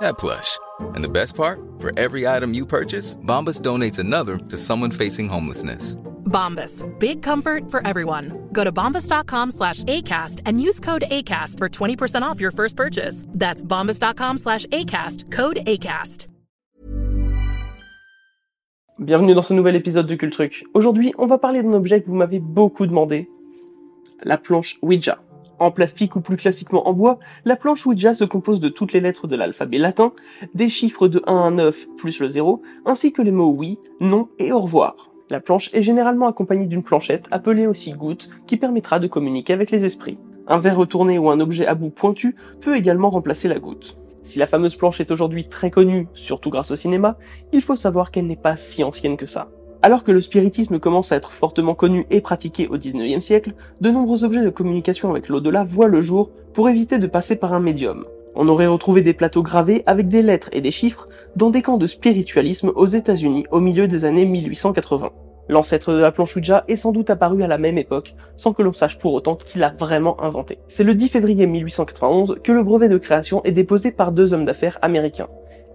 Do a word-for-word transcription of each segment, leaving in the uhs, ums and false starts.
that plush. And the best part? For every item you purchase, Bombas donates another to someone facing homelessness. Bombas, big comfort for everyone. Go to bombas dot com slash A cast and use code ACAST for twenty percent off your first purchase. That's bombas dot com slash A cast, code ACAST. Bienvenue dans ce nouvel épisode de Occultruc. Aujourd'hui, on va parler d'un objet que vous m'avez beaucoup demandé, la planche Ouija. En plastique ou plus classiquement en bois, la planche Ouija se compose de toutes les lettres de l'alphabet latin, des chiffres de un à neuf plus le zéro, ainsi que les mots oui, non et au revoir. La planche est généralement accompagnée d'une planchette, appelée aussi goutte, qui permettra de communiquer avec les esprits. Un verre retourné ou un objet à bout pointu peut également remplacer la goutte. Si la fameuse planche est aujourd'hui très connue, surtout grâce au cinéma, il faut savoir qu'elle n'est pas si ancienne que ça. Alors que le spiritisme commence à être fortement connu et pratiqué au dix-neuvième siècle, de nombreux objets de communication avec l'au-delà voient le jour pour éviter de passer par un médium. On aurait retrouvé des plateaux gravés avec des lettres et des chiffres dans des camps de spiritualisme aux États-Unis au milieu des années mille huit cent quatre-vingts. L'ancêtre de la planche Ouija est sans doute apparu à la même époque, sans que l'on sache pour autant qui l'a vraiment inventé. C'est le dix février mille huit cent quatre-vingt-onze que le brevet de création est déposé par deux hommes d'affaires américains.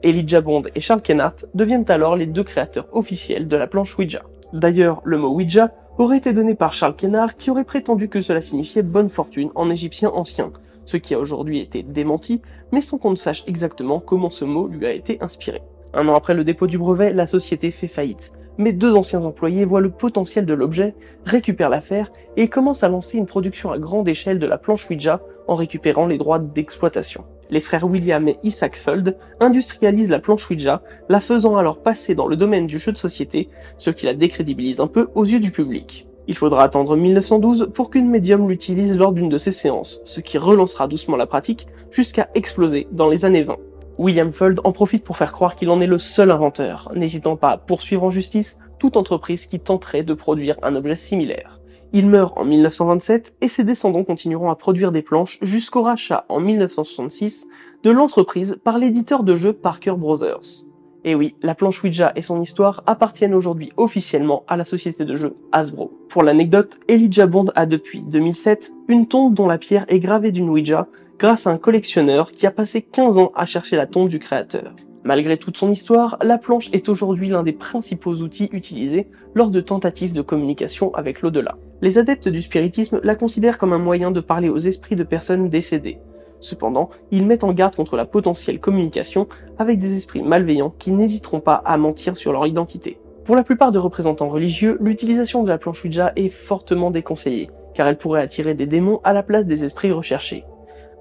Elijah Bond et Charles Kennard deviennent alors les deux créateurs officiels de la planche Ouija. D'ailleurs, le mot Ouija aurait été donné par Charles Kennard qui aurait prétendu que cela signifiait bonne fortune en égyptien ancien, ce qui a aujourd'hui été démenti, mais sans qu'on ne sache exactement comment ce mot lui a été inspiré. Un an après le dépôt du brevet, la société fait faillite. Mais deux anciens employés voient le potentiel de l'objet, récupèrent l'affaire et commencent à lancer une production à grande échelle de la planche Ouija en récupérant les droits d'exploitation. Les frères William et Isaac Fuld industrialisent la planche Ouija, la faisant alors passer dans le domaine du jeu de société, ce qui la décrédibilise un peu aux yeux du public. Il faudra attendre mille neuf cent douze pour qu'une médium l'utilise lors d'une de ses séances, ce qui relancera doucement la pratique jusqu'à exploser dans les années vingt. William Fuld en profite pour faire croire qu'il en est le seul inventeur, n'hésitant pas à poursuivre en justice toute entreprise qui tenterait de produire un objet similaire. Il meurt en mille neuf cent vingt-sept et ses descendants continueront à produire des planches jusqu'au rachat en mille neuf cent soixante-six de l'entreprise par l'éditeur de jeux Parker Brothers. Et oui, la planche Ouija et son histoire appartiennent aujourd'hui officiellement à la société de jeux Hasbro. Pour l'anecdote, Elijah Bond a depuis deux mille sept une tombe dont la pierre est gravée d'une Ouija grâce à un collectionneur qui a passé quinze ans à chercher la tombe du créateur. Malgré toute son histoire, la planche est aujourd'hui l'un des principaux outils utilisés lors de tentatives de communication avec l'au-delà. Les adeptes du spiritisme la considèrent comme un moyen de parler aux esprits de personnes décédées. Cependant, ils mettent en garde contre la potentielle communication avec des esprits malveillants qui n'hésiteront pas à mentir sur leur identité. Pour la plupart des représentants religieux, l'utilisation de la planche Ouija est fortement déconseillée, car elle pourrait attirer des démons à la place des esprits recherchés.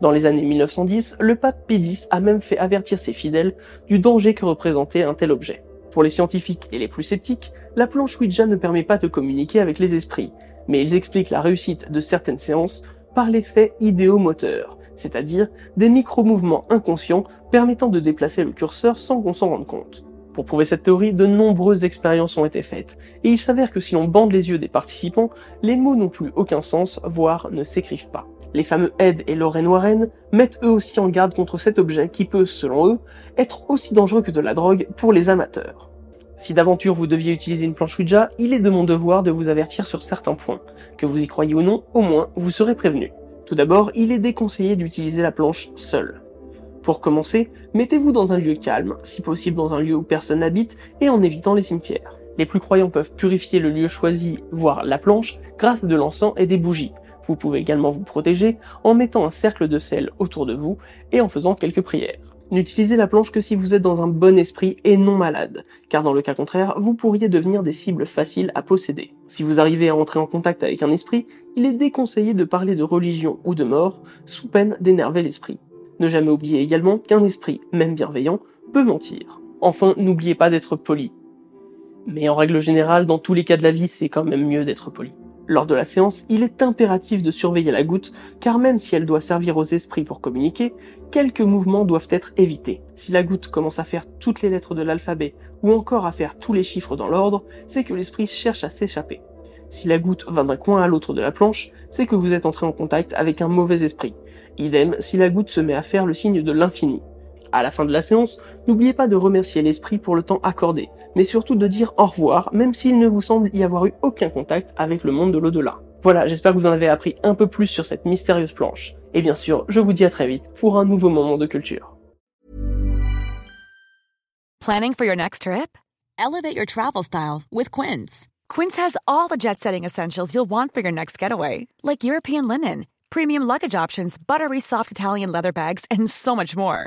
Dans les années mille neuf cent dix, le pape Pie dix a même fait avertir ses fidèles du danger que représentait un tel objet. Pour les scientifiques et les plus sceptiques, la planche Ouija ne permet pas de communiquer avec les esprits, mais ils expliquent la réussite de certaines séances par l'effet idéomoteur, c'est-à-dire des micro-mouvements inconscients permettant de déplacer le curseur sans qu'on s'en rende compte. Pour prouver cette théorie, de nombreuses expériences ont été faites, et il s'avère que si l'on bande les yeux des participants, les mots n'ont plus aucun sens, voire ne s'écrivent pas. Les fameux Ed et Lorraine Warren mettent eux aussi en garde contre cet objet qui peut, selon eux, être aussi dangereux que de la drogue pour les amateurs. Si d'aventure vous deviez utiliser une planche Ouija, il est de mon devoir de vous avertir sur certains points. Que vous y croyez ou non, au moins vous serez prévenu. Tout d'abord, il est déconseillé d'utiliser la planche seule. Pour commencer, mettez-vous dans un lieu calme, si possible dans un lieu où personne n'habite, et en évitant les cimetières. Les plus croyants peuvent purifier le lieu choisi, voire la planche, grâce à de l'encens et des bougies. Vous pouvez également vous protéger en mettant un cercle de sel autour de vous et en faisant quelques prières. N'utilisez la planche que si vous êtes dans un bon esprit et non malade, car dans le cas contraire, vous pourriez devenir des cibles faciles à posséder. Si vous arrivez à entrer en contact avec un esprit, il est déconseillé de parler de religion ou de mort, sous peine d'énerver l'esprit. Ne jamais oublier également qu'un esprit, même bienveillant, peut mentir. Enfin, n'oubliez pas d'être poli. Mais en règle générale, dans tous les cas de la vie, c'est quand même mieux d'être poli. Lors de la séance, il est impératif de surveiller la goutte, car même si elle doit servir aux esprits pour communiquer, quelques mouvements doivent être évités. Si la goutte commence à faire toutes les lettres de l'alphabet, ou encore à faire tous les chiffres dans l'ordre, c'est que l'esprit cherche à s'échapper. Si la goutte va d'un coin à l'autre de la planche, c'est que vous êtes entré en contact avec un mauvais esprit. Idem, si la goutte se met à faire le signe de l'infini. À la fin de la séance, n'oubliez pas de remercier l'esprit pour le temps accordé, mais surtout de dire au revoir, même s'il ne vous semble y avoir eu aucun contact avec le monde de l'au-delà. Voilà, j'espère que vous en avez appris un peu plus sur cette mystérieuse planche. Et bien sûr, je vous dis à très vite pour un nouveau moment de culture. Planning for your next trip? Elevate your travel style with Quince. Quince has all the jet-setting essentials you'll want for your next getaway, like European linen, premium luggage options, buttery soft Italian leather bags, and so much more.